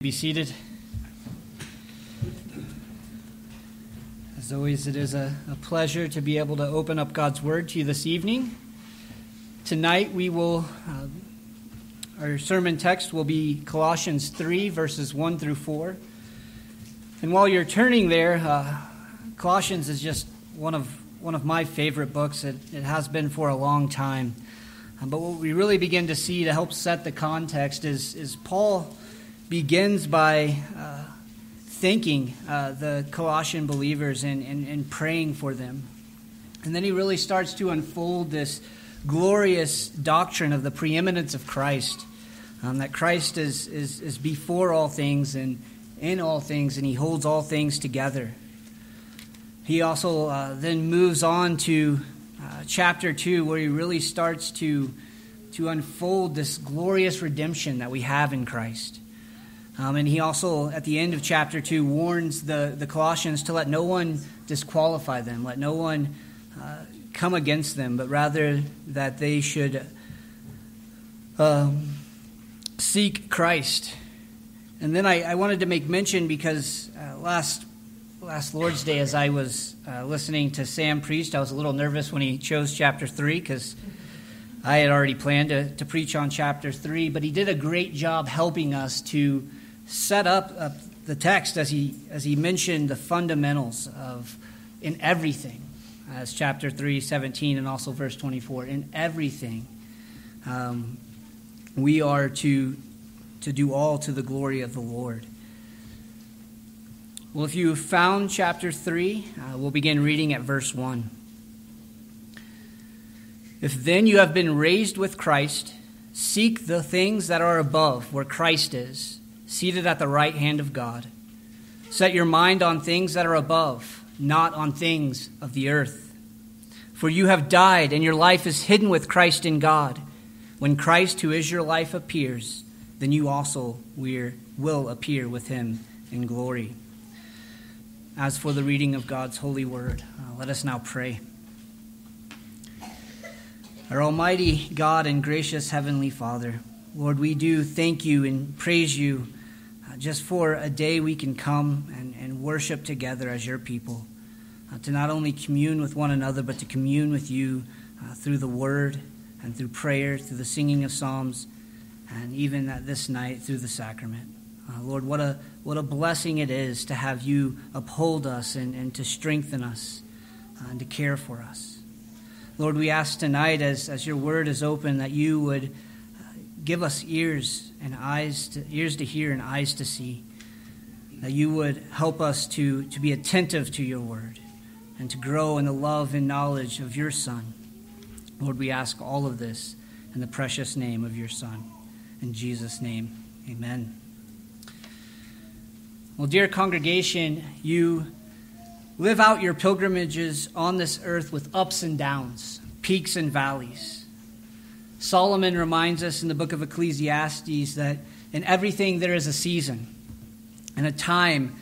Be seated. As always, it is a pleasure to be able to open up God's Word to you this evening. Tonight we will, our sermon text will be Colossians 3, verses 1 through 4. And while you're turning there, Colossians is just one of my favorite books. It has been for a long time. But what we really begin to see to help set the context is Paul begins by thanking the Colossian believers and praying for them. And then he really starts to unfold this glorious doctrine of the preeminence of Christ, that Christ is before all things and in all things, and he holds all things together. He also then moves on to chapter 2, where he really starts to unfold this glorious redemption that we have in Christ. And he also, at the end of chapter 2, warns the Colossians to let no one disqualify them, let no one come against them, but rather that they should seek Christ. And then I wanted to make mention, because last Lord's Day, as I was listening to Sam Priest, I was a little nervous when he chose chapter 3, because I had already planned to preach on chapter 3, but he did a great job helping us to set up the text as he mentioned the fundamentals of in everything, as chapter 3, 17, and also verse 24. In everything, we are to do all to the glory of the Lord. Well, if you found chapter 3, we'll begin reading at verse 1. If then you have been raised with Christ, seek the things that are above, where Christ is, seated at the right hand of God. Set your mind on things that are above, not on things of the earth. For you have died, and your life is hidden with Christ in God. When Christ, who is your life, appears, then you also will appear with him in glory. As for the reading of God's holy word, let us now pray. Our almighty God and gracious heavenly Father, Lord, we do thank you and praise you just for a day we can come and worship together as your people, to not only commune with one another, but to commune with you through the word and through prayer, through the singing of psalms, and even at this night through the sacrament. Lord, what a blessing it is to have you uphold us and to strengthen us and to care for us. Lord, we ask tonight as your word is open that you would give us ears to hear and eyes to see, that you would help us to be attentive to your word and to grow in the love and knowledge of your Son. Lord, we ask all of this in the precious name of your Son. In Jesus' name, amen. Well, dear congregation, you live out your pilgrimages on this earth with ups and downs, peaks and valleys. Solomon reminds us in the book of Ecclesiastes that in everything there is a season and a time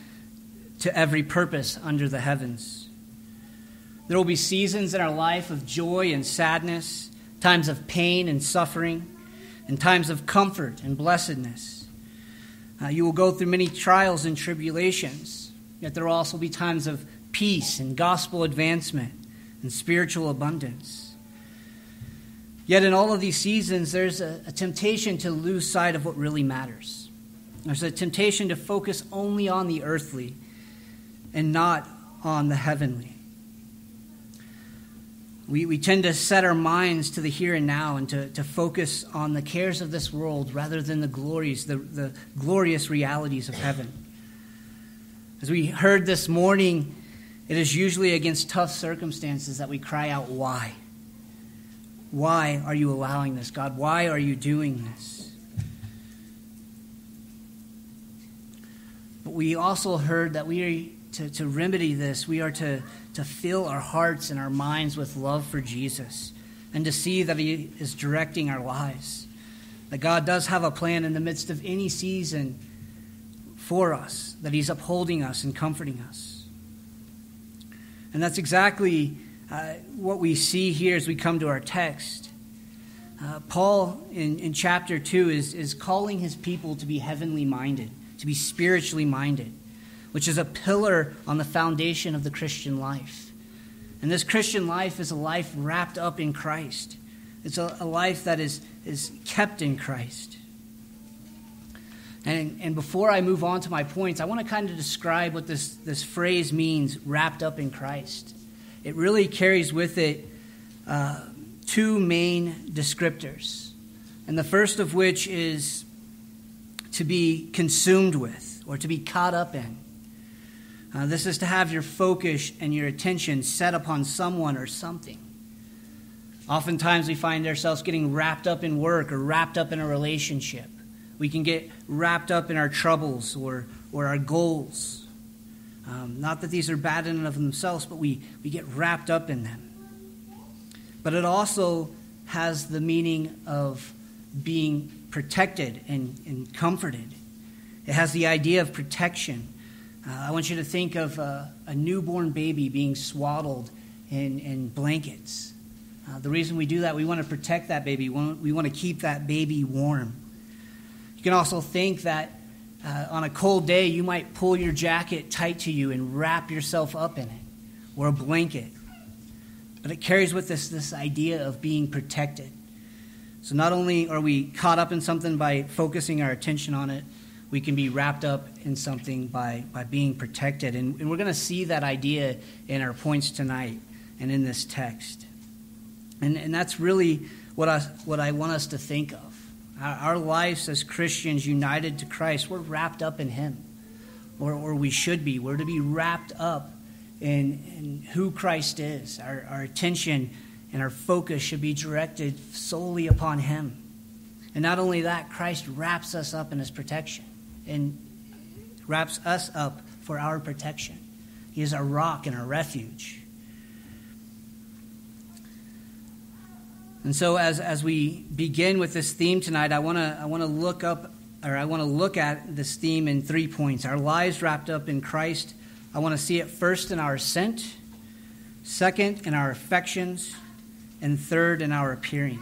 to every purpose under the heavens. There will be seasons in our life of joy and sadness, times of pain and suffering, and times of comfort and blessedness. You will go through many trials and tribulations, yet there will also be times of peace and gospel advancement and spiritual abundance. Yet in all of these seasons, there's a temptation to lose sight of what really matters. There's a temptation to focus only on the earthly and not on the heavenly. We tend to set our minds to the here and now and to focus on the cares of this world rather than the glorious realities of heaven. As we heard this morning, it is usually against tough circumstances that we cry out, why? Why are you allowing this, God? Why are you doing this? But we also heard that we are to remedy this. We are to fill our hearts and our minds with love for Jesus and to see that he is directing our lives, that God does have a plan in the midst of any season for us, that he's upholding us and comforting us. And that's exactly what we see here as we come to our text. Paul, in chapter 2, is calling his people to be heavenly minded, to be spiritually minded, which is a pillar on the foundation of the Christian life. And this Christian life is a life wrapped up in Christ. It's a life that is kept in Christ. And before I move on to my points, I want to kind of describe what this phrase means, wrapped up in Christ. It really carries with it two main descriptors, and the first of which is to be consumed with or to be caught up in. This is to have your focus and your attention set upon someone or something. Oftentimes we find ourselves getting wrapped up in work or wrapped up in a relationship. We can get wrapped up in our troubles or our goals. Not that these are bad in and of themselves, but we get wrapped up in them. But it also has the meaning of being protected and comforted. It has the idea of protection. I want you to think of a newborn baby being swaddled in blankets. The reason we do that, we want to protect that baby. We want to keep that baby warm. You can also think that on a cold day, you might pull your jacket tight to you and wrap yourself up in it, or a blanket. But it carries with us this idea of being protected. So not only are we caught up in something by focusing our attention on it, we can be wrapped up in something by being protected. And we're going to see that idea in our points tonight and in this text. And that's really what I want us to think of. Our lives as Christians united to Christ, we're wrapped up in him, or we should be. We're to be wrapped up in who Christ is. Our attention and our focus should be directed solely upon him. And not only that, Christ wraps us up in his protection and wraps us up for our protection. He is our rock and our refuge. And so as we begin with this theme tonight, I want to look up, or I want to look at this theme in 3 points. Our lives wrapped up in Christ. I want to see it first in our ascent, second in our affections, and third in our appearing.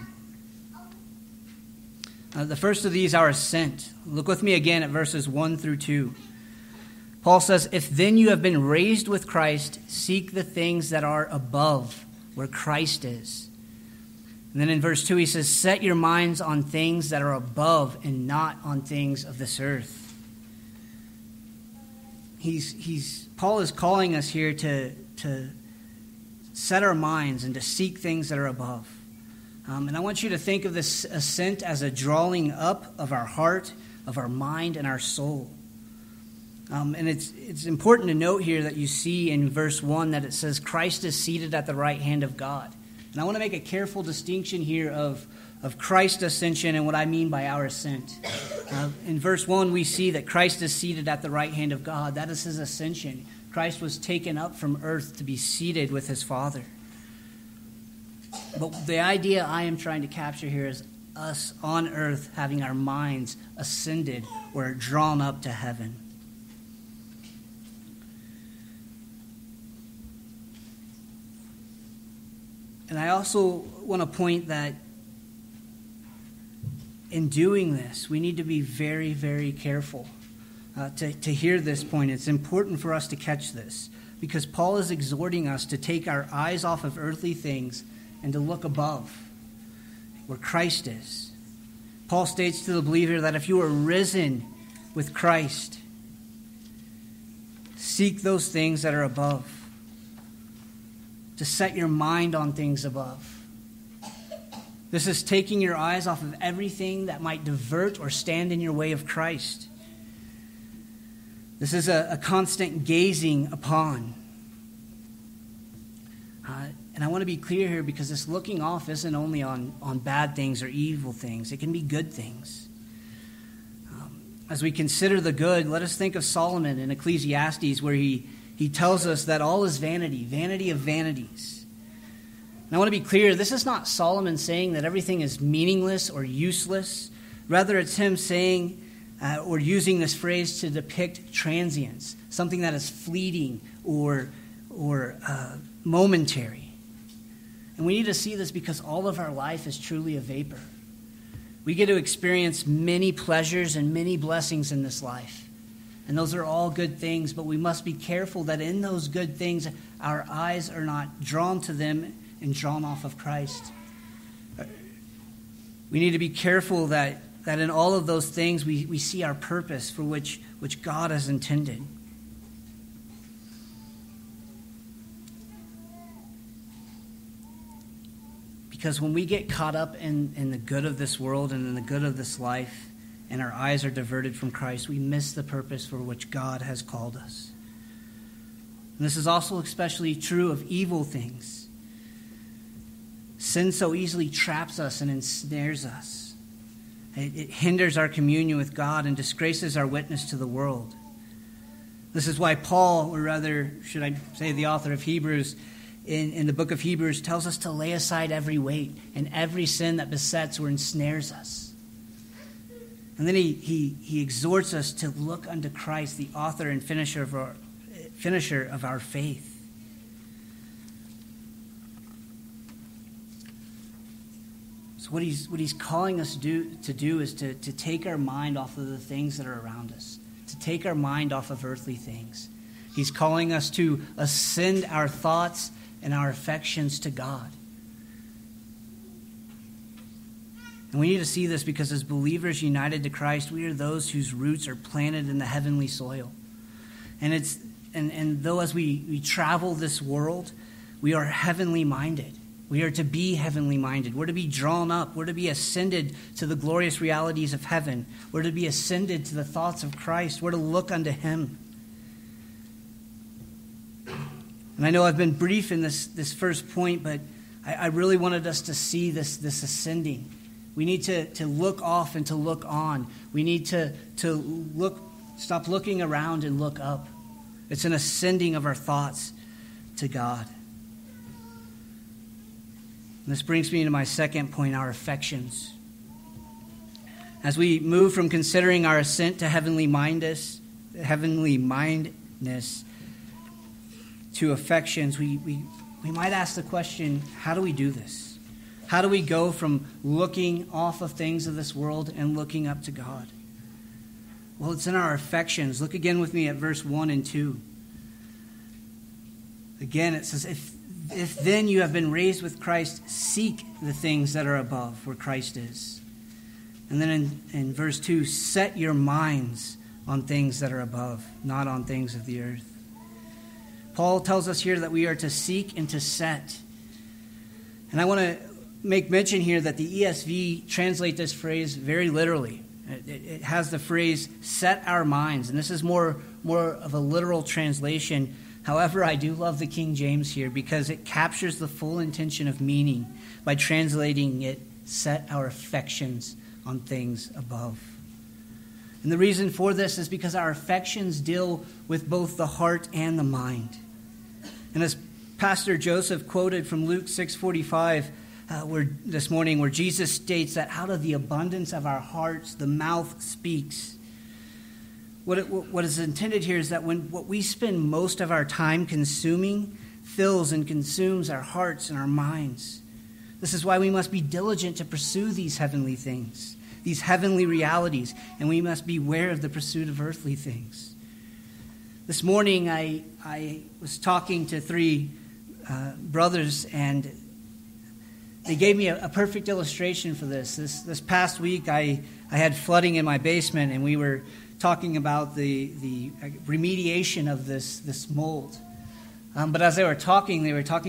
The first of these, our ascent. Look with me again at verses 1-2. Paul says, "If then you have been raised with Christ, seek the things that are above, where Christ is." And then in verse 2, he says, "Set your minds on things that are above and not on things of this earth." Paul is calling us here to set our minds and to seek things that are above. And I want you to think of this ascent as a drawing up of our heart, of our mind, and our soul. And it's important to note here that you see in verse 1 that it says, "Christ is seated at the right hand of God." And I want to make a careful distinction here of Christ's ascension and what I mean by our ascent. In verse 1, we see that Christ is seated at the right hand of God. That is his ascension. Christ was taken up from earth to be seated with his Father. But the idea I am trying to capture here is us on earth having our minds ascended or drawn up to heaven. And I also want to point that in doing this, we need to be very, very careful to hear this point. It's important for us to catch this because Paul is exhorting us to take our eyes off of earthly things and to look above where Christ is. Paul states to the believer that if you are risen with Christ, seek those things that are above, to set your mind on things above. This is taking your eyes off of everything that might divert or stand in your way of Christ. This is a constant gazing upon. And I want to be clear here because this looking off isn't only on bad things or evil things. It can be good things. As we consider the good, let us think of Solomon in Ecclesiastes where he tells us that all is vanity, vanity of vanities. And I want to be clear, this is not Solomon saying that everything is meaningless or useless. Rather, it's him saying or using this phrase to depict transience, something that is fleeting or momentary. And we need to see this because all of our life is truly a vapor. We get to experience many pleasures and many blessings in this life. And those are all good things, but we must be careful that in those good things, our eyes are not drawn to them and drawn off of Christ. We need to be careful that in all of those things, we see our purpose for which God has intended. Because when we get caught up in the good of this world and in the good of this life, and our eyes are diverted from Christ, we miss the purpose for which God has called us. And this is also especially true of evil things. Sin so easily traps us and ensnares us. It hinders our communion with God and disgraces our witness to the world. This is why Paul, or rather, should I say the author of Hebrews, in the book of Hebrews, tells us to lay aside every weight and every sin that besets or ensnares us. And then he exhorts us to look unto Christ, the author and finisher of our faith. So what he's calling us to do is to take our mind off of the things that are around us, to take our mind off of earthly things. He's calling us to ascend our thoughts and our affections to God. And we need to see this because as believers united to Christ, we are those whose roots are planted in the heavenly soil. And though as we travel this world, we are heavenly minded. We are to be heavenly minded. We're to be drawn up. We're to be ascended to the glorious realities of heaven. We're to be ascended to the thoughts of Christ. We're to look unto him. And I know I've been brief in this first point, but I really wanted us to see this ascending. We need to look off and to look on. We need to look, stop looking around and look up. It's an ascending of our thoughts to God. And this brings me to my second point, our affections. As we move from considering our ascent to heavenly mindedness to affections, we might ask the question, how do we do this? How do we go from looking off of things of this world and looking up to God? Well, it's in our affections. Look again with me at verse 1 and 2. Again, it says, If then you have been raised with Christ, seek the things that are above where Christ is. And then in verse 2, set your minds on things that are above, not on things of the earth. Paul tells us here that we are to seek and to set. And I want to make mention here that the ESV translate this phrase very literally. It has the phrase, set our minds. And this is more of a literal translation. However, I do love the King James here because it captures the full intention of meaning by translating it, set our affections on things above. And the reason for this is because our affections deal with both the heart and the mind. And as Pastor Joseph quoted from Luke 6:45, this morning, where Jesus states that out of the abundance of our hearts, the mouth speaks. What is intended here is that when what we spend most of our time consuming fills and consumes our hearts and our minds. This is why we must be diligent to pursue these heavenly things, these heavenly realities, and we must beware of the pursuit of earthly things. This morning, I was talking to three brothers, and they gave me a perfect illustration for this. This past week, I had flooding in my basement, and we were talking about the remediation of this mold. But as they were talking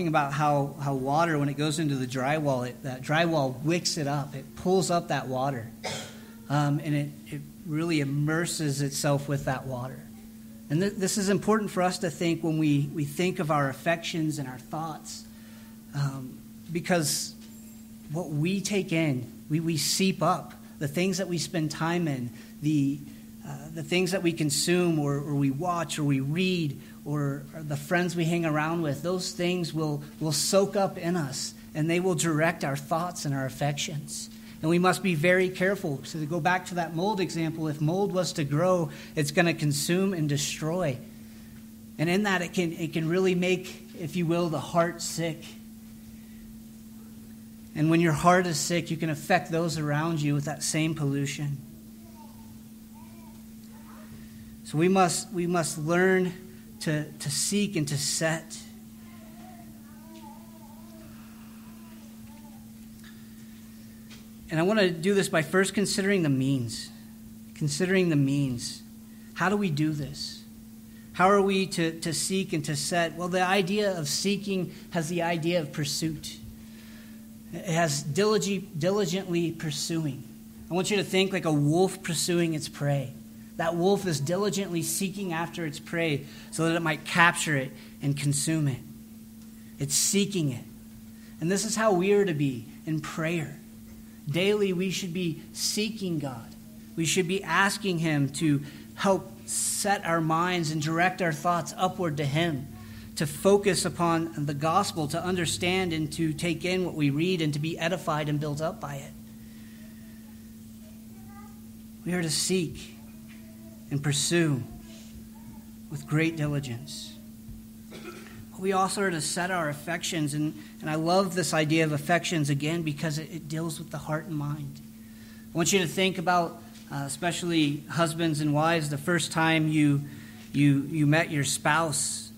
about how water, when it goes into the drywall, that drywall wicks it up. It pulls up that water, and it really immerses itself with that water. And this is important for us to think when we think of our affections and our thoughts, because what we take in, we seep up. The things that we spend time in, the things that we consume or we watch or we read or the friends we hang around with, those things will soak up in us, and they will direct our thoughts and our affections. And we must be very careful. So to go back to that mold example, if mold was to grow, it's going to consume and destroy. And in that, it can really make, if you will, the heart sick. And when your heart is sick, you can affect those around you with that same pollution. So we must learn to seek and to set. And I want to do this by first considering the means. Considering the means. How do we do this? How are we to seek and to set? Well, the idea of seeking has the idea of pursuit. It has diligently pursuing. I want you to think like a wolf pursuing its prey. That wolf is diligently seeking after its prey so that it might capture it and consume it. It's seeking it. And this is how we are to be in prayer. Daily, we should be seeking God. We should be asking Him to help set our minds and direct our thoughts upward to Him, to focus upon the gospel, to understand and to take in what we read and to be edified and built up by it. We are to seek and pursue with great diligence. But we also are to set our affections, and I love this idea of affections again because it deals with the heart and mind. I want you to think about, especially husbands and wives, the first time you met your spouse,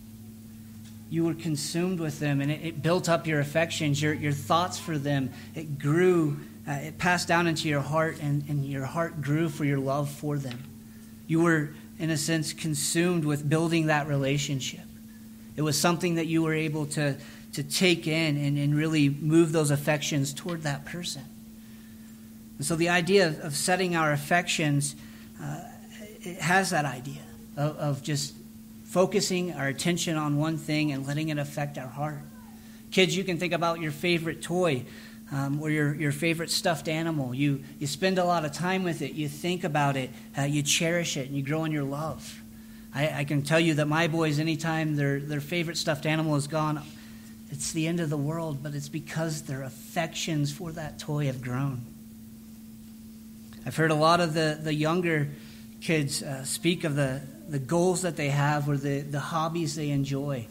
you were consumed with them, and it built up your affections, your thoughts for them. It grew, it passed down into your heart, and your heart grew for your love for them. You were, in a sense, consumed with building that relationship. It was something that you were able to take in and really move those affections toward that person. And so the idea of setting our affections, it has that idea of just focusing our attention on one thing and letting it affect our heart. Kids, you can think about your favorite toy or your favorite stuffed animal. You spend a lot of time with it. You think about it. You cherish it, and you grow in your love. I can tell you that my boys, anytime their favorite stuffed animal is gone, it's the end of the world, but it's because their affections for that toy have grown. I've heard a lot of the younger kids speak of the goals that they have or the hobbies they enjoy.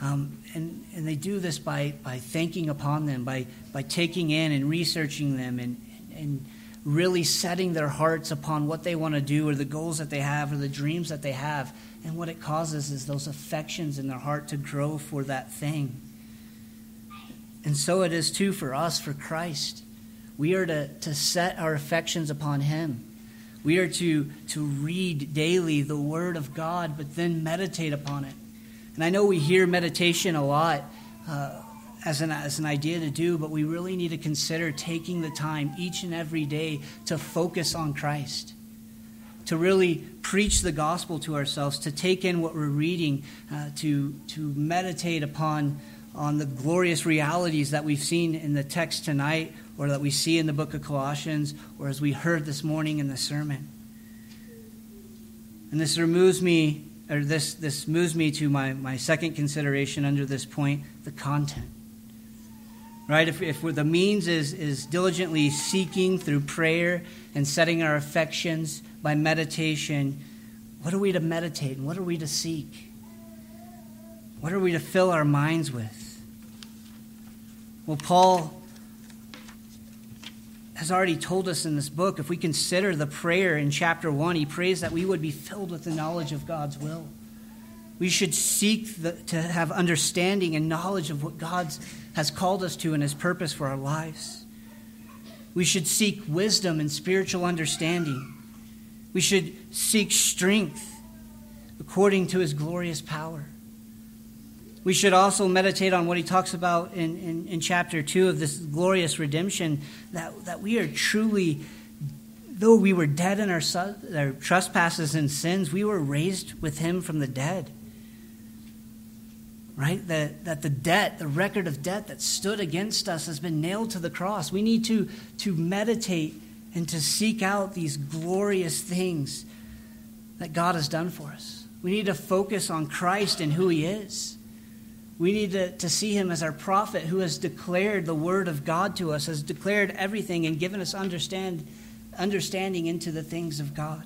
And they do this by thinking upon them, by taking in and researching them and really setting their hearts upon what they want to do or the goals that they have or the dreams that they have. And what it causes is those affections in their heart to grow for that thing. And so it is too for us, for Christ. We are to set our affections upon Him. We are to read daily the Word of God, but then meditate upon it. And I know we hear meditation a lot as an idea to do, but we really need to consider taking the time each and every day to focus on Christ, to really preach the gospel to ourselves, to take in what we're reading, to meditate on the glorious realities that we've seen in the text tonight, or that we see in the book of Colossians, or as we heard this morning in the sermon. And this moves me to my second consideration under this point, the content. Right? If we're, the means is diligently seeking through prayer and setting our affections by meditation, what are we to meditate and what are we to seek? What are we to fill our minds with? Well, Paul has already told us in this book, if we consider the prayer in chapter 1, he prays that we would be filled with the knowledge of God's will. We should seek to have understanding and knowledge of what God has called us to and His purpose for our lives. We should seek wisdom and spiritual understanding. We should seek strength according to His glorious power. We should also meditate on what he talks about in chapter 2 of this glorious redemption, that we are truly, though we were dead in our trespasses and sins, we were raised with Him from the dead. Right? That the debt, the record of debt that stood against us has been nailed to the cross. We need to meditate and to seek out these glorious things that God has done for us. We need to focus on Christ and who He is. We need to see Him as our prophet who has declared the Word of God to us, has declared everything and given us understanding into the things of God.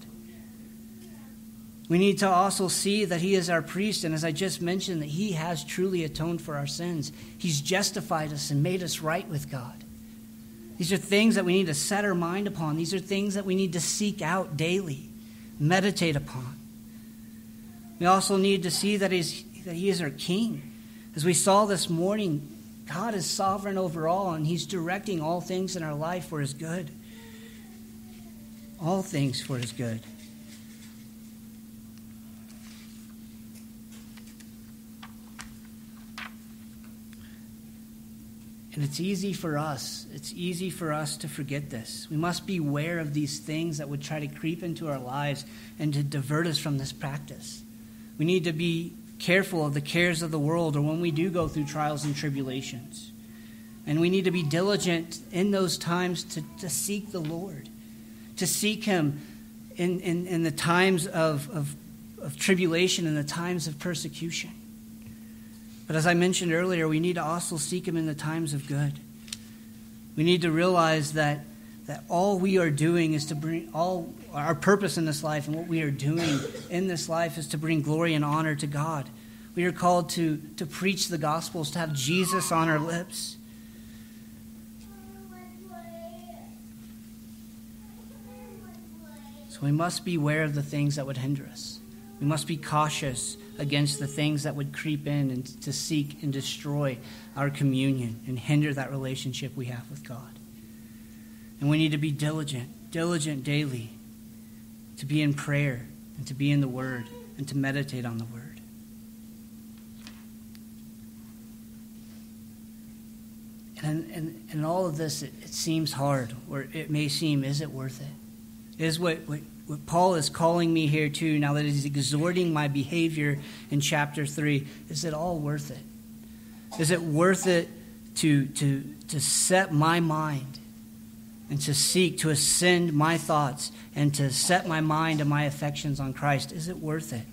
We need to also see that He is our priest, and as I just mentioned, that He has truly atoned for our sins. He's justified us and made us right with God. These are things that we need to set our mind upon. These are things that we need to seek out daily, meditate upon. We also need to see that he is our king. As we saw this morning, God is sovereign over all, and he's directing all things in our life for his good. All things for his good. And it's easy for us to forget this. We must beware of these things that would try to creep into our lives and to divert us from this practice. We need to be careful of the cares of the world, or when we do go through trials and tribulations. And we need to be diligent in those times to seek the Lord, to seek him in the times of tribulation and the times of persecution. But as I mentioned earlier, we need to also seek him in the times of good. We need to realize that all we are doing is to bring all our purpose in this life, and what we are doing in this life is to bring glory and honor to God. We are called to preach the gospels, to have Jesus on our lips. So we must beware of the things that would hinder us. We must be cautious against the things that would creep in and to seek and destroy our communion and hinder that relationship we have with God. And we need to be diligent daily to be in prayer and to be in the Word and to meditate on the Word. And in all of this, it seems hard, or it may seem, is it worth it? Is what Paul is calling me here to, now that he's exhorting my behavior in chapter 3, is it all worth it? Is it worth it to set my mind and to seek, to ascend my thoughts and to set my mind and my affections on Christ? Is it worth it?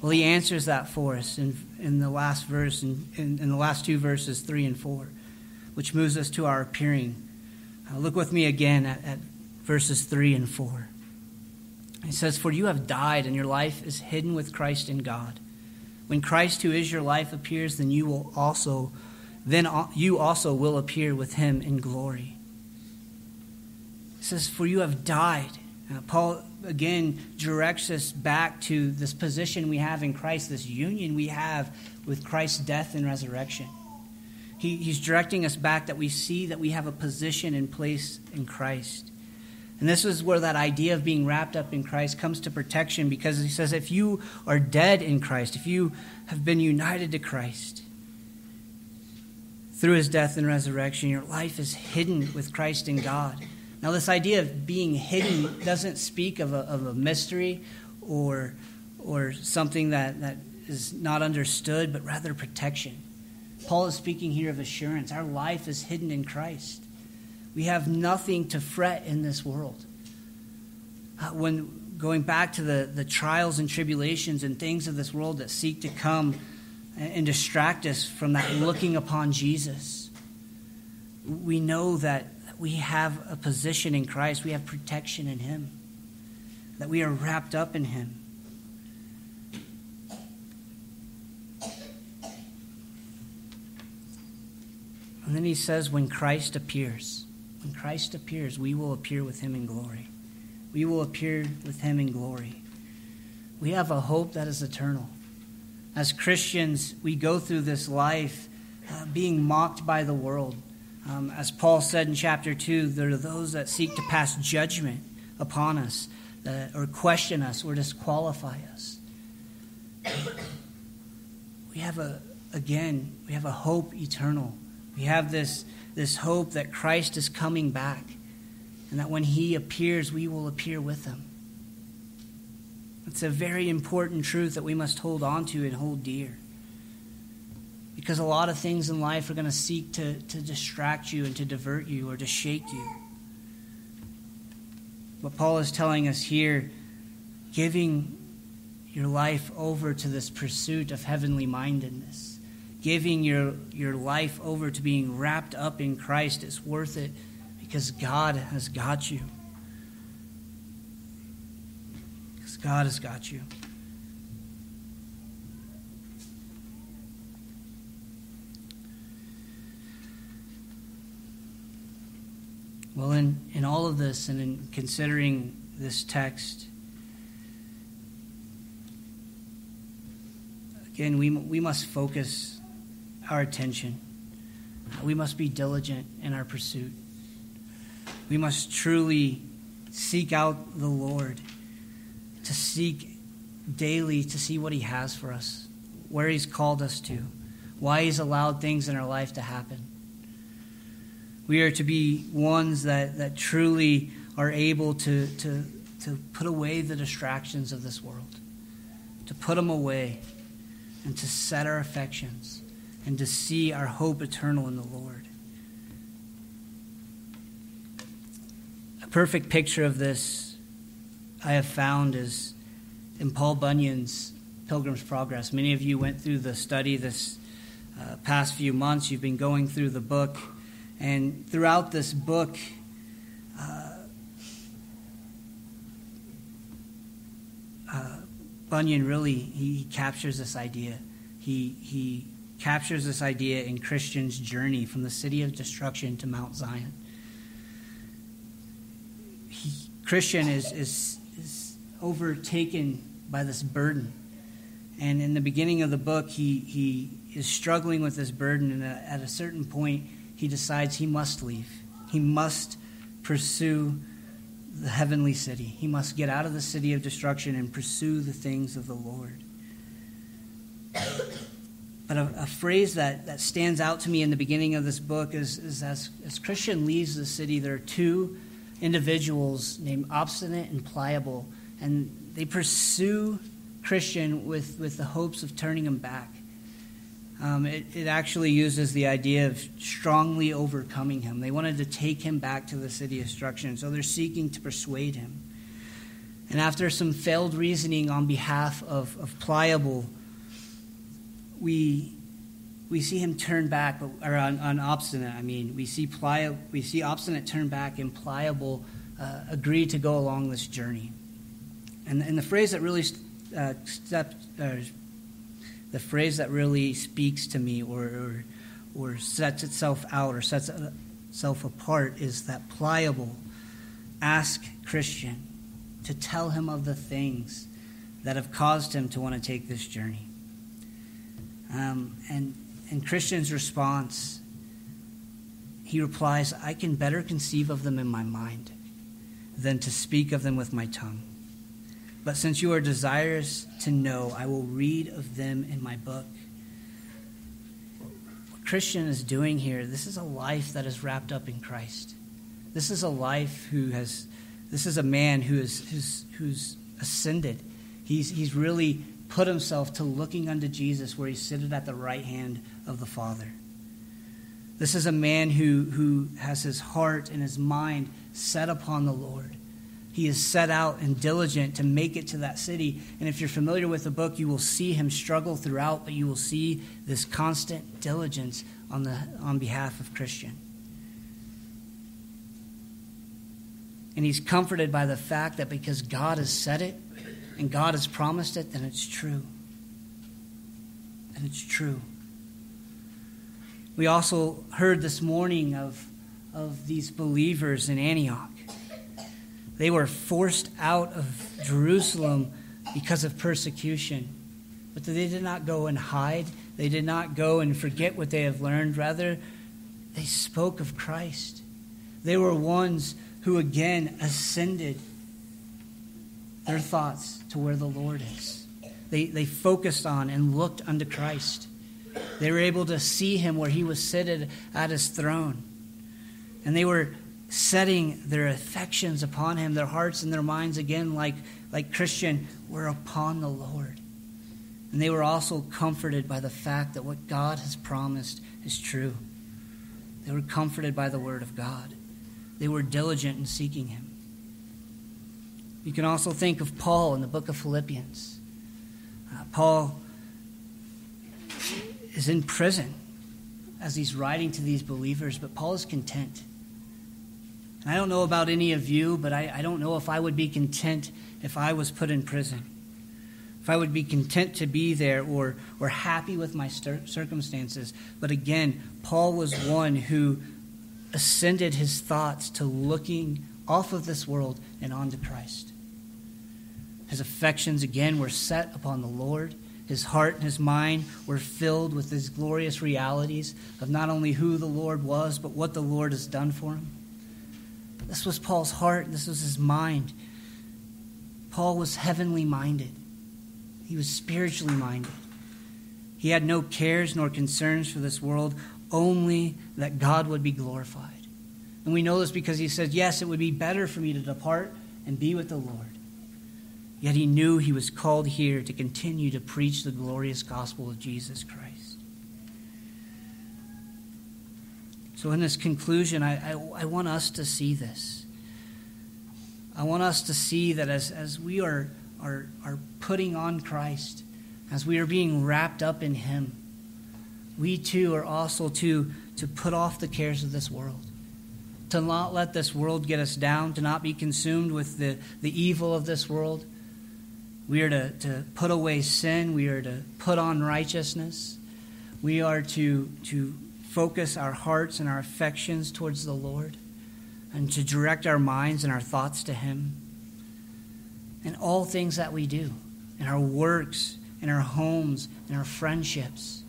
Well, he answers that for us in the last verse, in the last two verses, 3 and 4, which moves us to our appearing. Look with me again at verses 3 and 4. It says, "For you have died, and your life is hidden with Christ in God. When Christ, who is your life, appears, then you also will appear with him in glory." It says, "For you have died." Paul again directs us back to this position we have in Christ, this union we have with Christ's death and resurrection. He's directing us back, that we see that we have a position in place in Christ. And this is where that idea of being wrapped up in Christ comes to protection, because he says if you are dead in Christ, if you have been united to Christ through his death and resurrection, your life is hidden with Christ in God. Now, this idea of being hidden doesn't speak of a mystery or something that is not understood, but rather protection. Paul is speaking here of assurance. Our life is hidden in Christ. We have nothing to fret in this world. When going back to the trials and tribulations and things of this world that seek to come and distract us from that looking upon Jesus, we know that we have a position in Christ. We have protection in him, that we are wrapped up in him. And then he says, when Christ appears, we will appear with him in glory. We will appear with him in glory. We have a hope that is eternal. As Christians, we go through this life being mocked by the world. As Paul said in chapter 2, there are those that seek to pass judgment upon us, or question us, or disqualify us. We have a hope eternal. We have this hope that Christ is coming back, and that when he appears, we will appear with him. It's a very important truth that we must hold on to and hold dear, because a lot of things in life are going to seek to distract you and to divert you or to shake you. But Paul is telling us here, giving your life over to this pursuit of heavenly mindedness, giving your life over to being wrapped up in Christ is worth it, because God has got you. Because God has got you. Well, in all of this, and in considering this text, Again, we must focus our attention. We must be diligent in our pursuit. We must truly seek out the Lord, to seek daily to see what he has for us, where he's called us to, why he's allowed things in our life to happen. We are to be ones that truly are able to put away the distractions of this world, to put them away, and to set our affections, and to see our hope eternal in the Lord. A perfect picture of this I have found is in Paul Bunyan's Pilgrim's Progress. Many of you went through the study this past few months. You've been going through the book. And throughout this book, Bunyan really, he captures this idea. He captures this idea in Christian's journey from the city of destruction to Mount Zion. Christian is overtaken by this burden. And in the beginning of the book, he is struggling with this burden, and at a certain point, he decides he must leave. He must pursue the heavenly city. He must get out of the city of destruction and pursue the things of the Lord. But a phrase that stands out to me in the beginning of this book is as Christian leaves the city, there are two individuals named Obstinate and Pliable, and they pursue Christian with the hopes of turning him back. It actually uses the idea of strongly overcoming him. They wanted to take him back to the city of destruction, so they're seeking to persuade him. And after some failed reasoning on behalf of Pliable, we see him turn back, or on Obstinate. I mean, we see Obstinate turn back, and Pliable agree to go along this journey. And the phrase that really the phrase that really speaks to me or sets itself out or sets itself apart is that Pliable asked Christian to tell him of the things that have caused him to want to take this journey. And Christian's response, he replies, "I can better conceive of them in my mind than to speak of them with my tongue. But since you are desirous to know, I will read of them in my book." What Christian is doing here, this is a life that is wrapped up in Christ. This is a life this is a man who's ascended. He's really put himself to looking unto Jesus, where he's seated at the right hand of the Father. This is a man who has his heart and his mind set upon the Lord. He is set out and diligent to make it to that city. And if you're familiar with the book, you will see him struggle throughout, but you will see this constant diligence on behalf of Christian. And he's comforted by the fact that because God has said it and God has promised it, then it's true. And it's true. We also heard this morning of these believers in Antioch. They were forced out of Jerusalem because of persecution. But they did not go and hide. They did not go and forget what they have learned. Rather, they spoke of Christ. They were ones who again ascended their thoughts to where the Lord is. They focused on and looked unto Christ. They were able to see him where he was seated at his throne. And they were setting their affections upon him. Their hearts and their minds, again, like Christian, were upon the Lord. And they were also comforted by the fact that what God has promised is true. They were comforted by the word of God. They were diligent in seeking him. You can also think of Paul in the book of Philippians. Paul is in prison as he's writing to these believers, but Paul is content. I don't know about any of you, but I don't know if I would be content if I was put in prison. If I would be content to be there or happy with my circumstances. But again, Paul was one who ascended his thoughts to looking off of this world and onto Christ. His affections, again, were set upon the Lord. His heart and his mind were filled with these glorious realities of not only who the Lord was, but what the Lord has done for him. This was Paul's heart. This was his mind. Paul was heavenly minded. He was spiritually minded. He had no cares nor concerns for this world, only that God would be glorified. And we know this because he said, yes, it would be better for me to depart and be with the Lord. Yet he knew he was called here to continue to preach the glorious gospel of Jesus Christ. So in this conclusion, I want us to see this. I want us to see that as we are putting on Christ, as we are being wrapped up in him, we too are also to put off the cares of this world. To not let this world get us down, to not be consumed with the evil of this world. We are to put away sin. We are to put on righteousness. We are to focus our hearts and our affections towards the Lord and to direct our minds and our thoughts to him. In all things that we do, in our works, in our homes, in our friendships,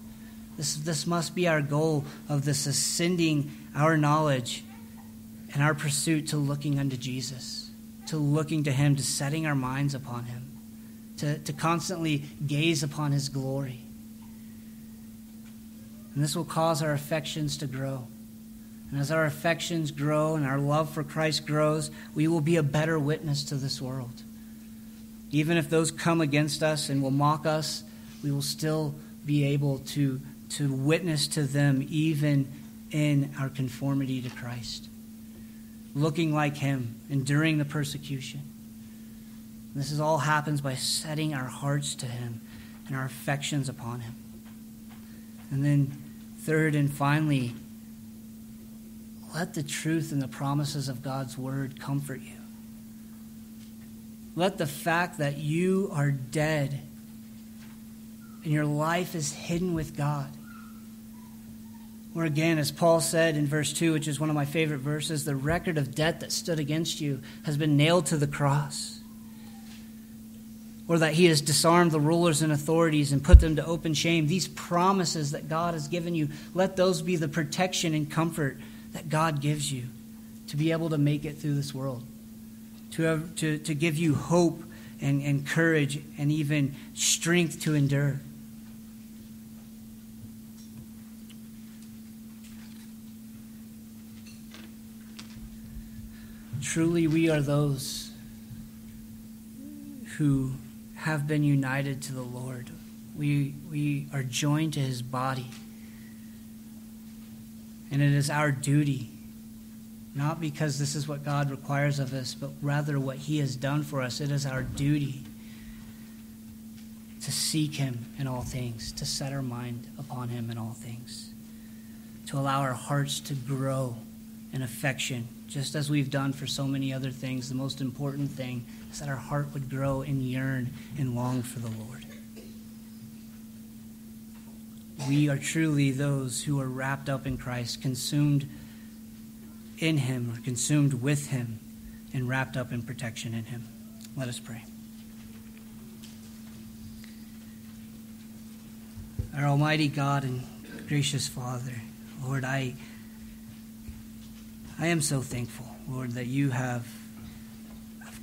this must be our goal of this ascending our knowledge and our pursuit to looking unto Jesus, to looking to him, to setting our minds upon him, to constantly gaze upon his glory. And this will cause our affections to grow. And as our affections grow and our love for Christ grows, we will be a better witness to this world. Even if those come against us and will mock us, we will still be able to witness to them even in our conformity to Christ. Looking like him, enduring the persecution. This is all happens by setting our hearts to him and our affections upon him. And then third and finally, let the truth and the promises of God's word comfort you. Let the fact that you are dead and your life is hidden with God. Or again, as Paul said in verse 2, which is one of my favorite verses, the record of debt that stood against you has been nailed to the cross. Or that he has disarmed the rulers and authorities and put them to open shame. These promises that God has given you, let those be the protection and comfort that God gives you to be able to make it through this world, to give you hope and courage and even strength to endure. Truly, we are those who have been united to the Lord. We are joined to his body. And it is our duty, not because this is what God requires of us, but rather what he has done for us. It is our duty to seek him in all things, to set our mind upon him in all things, to allow our hearts to grow in affection. Just as we've done for so many other things, the most important thing is that our heart would grow and yearn and long for the Lord. We are truly those who are wrapped up in Christ, consumed in him, or consumed with him, and wrapped up in protection in him. Let us pray. Our almighty God and gracious Father, Lord, I am so thankful, Lord, that you have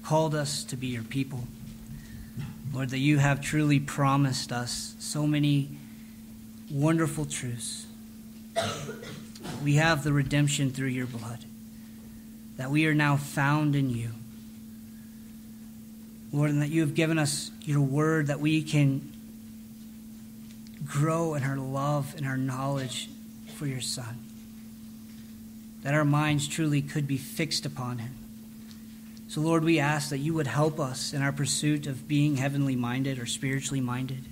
called us to be your people. Lord, that you have truly promised us so many wonderful truths. We have the redemption through your blood, that we are now found in you. Lord, and that you have given us your word, that we can grow in our love and our knowledge for your Son. That our minds truly could be fixed upon him. So, Lord, we ask that you would help us in our pursuit of being heavenly minded or spiritually minded.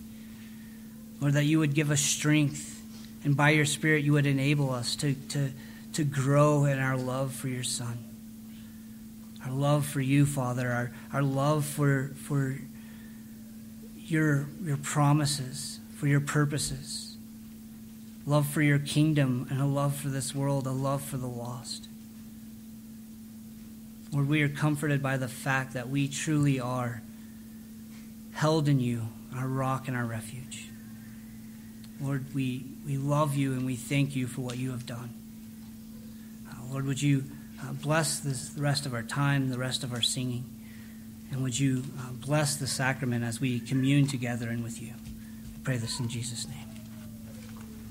Lord, that you would give us strength, and by your Spirit you would enable us to grow in our love for your Son. Our love for you, Father, our love for your promises, for your purposes. Love for your kingdom, and a love for this world, a love for the lost. Lord, we are comforted by the fact that we truly are held in you, our rock and our refuge. Lord, we love you and we thank you for what you have done. Lord, would you bless the rest of our time, the rest of our singing, and would you bless the sacrament as we commune together and with you. We pray this in Jesus' name.